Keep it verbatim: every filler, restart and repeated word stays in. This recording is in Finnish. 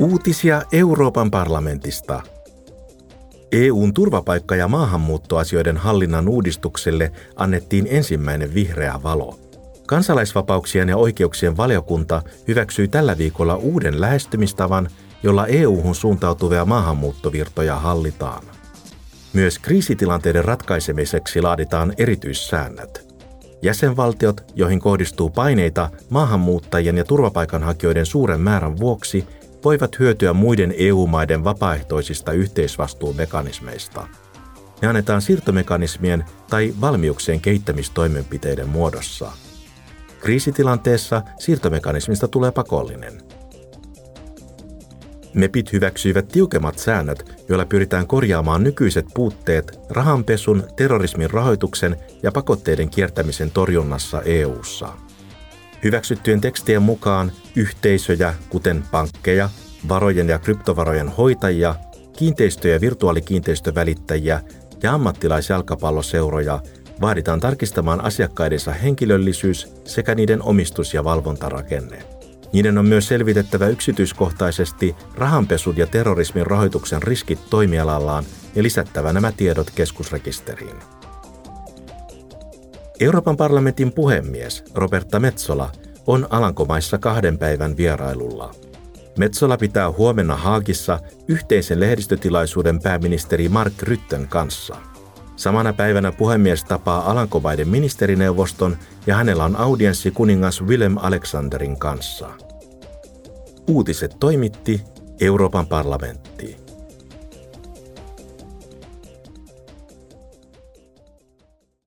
Uutisia Euroopan parlamentista. E U:n turvapaikka- ja maahanmuuttoasioiden hallinnan uudistukselle annettiin ensimmäinen vihreä valo. Kansalaisvapauksien ja oikeuksien valiokunta hyväksyi tällä viikolla uuden lähestymistavan, jolla E U:hun suuntautuvia maahanmuuttovirtoja hallitaan. Myös kriisitilanteiden ratkaisemiseksi laaditaan erityissäännöt. Jäsenvaltiot, joihin kohdistuu paineita maahanmuuttajien ja turvapaikanhakijoiden suuren määrän vuoksi, voivat hyötyä muiden E U-maiden vapaaehtoisista yhteisvastuumekanismeista. Ne annetaan siirtomekanismien tai valmiuksien kehittämistoimenpiteiden muodossa. Kriisitilanteessa siirtomekanismista tulee pakollinen. MEPit hyväksyivät tiukemmat säännöt, joilla pyritään korjaamaan nykyiset puutteet rahanpesun, terrorismin rahoituksen ja pakotteiden kiertämisen torjunnassa E U:ssa. Hyväksyttyjen tekstien mukaan yhteisöjä, kuten pankkeja, varojen ja kryptovarojen hoitajia, kiinteistö- ja virtuaalikiinteistövälittäjiä ja ammattilaisjalkapalloseuroja vaaditaan tarkistamaan asiakkaidensa henkilöllisyys sekä niiden omistus- ja valvontarakenne. Niiden on myös selvitettävä yksityiskohtaisesti rahanpesun ja terrorismin rahoituksen riskit toimialallaan ja lisättävä nämä tiedot keskusrekisteriin. Euroopan parlamentin puhemies Roberta Metsola on Alankomaissa kahden päivän vierailulla. Metsola pitää huomenna Haagissa yhteisen lehdistötilaisuuden pääministeri Mark Rutten kanssa. Samana päivänä puhemies tapaa Alankomaiden ministerineuvoston ja hänellä on audienssi kuningas Willem-Alexanderin kanssa. Uutiset toimitti Euroopan parlamentti.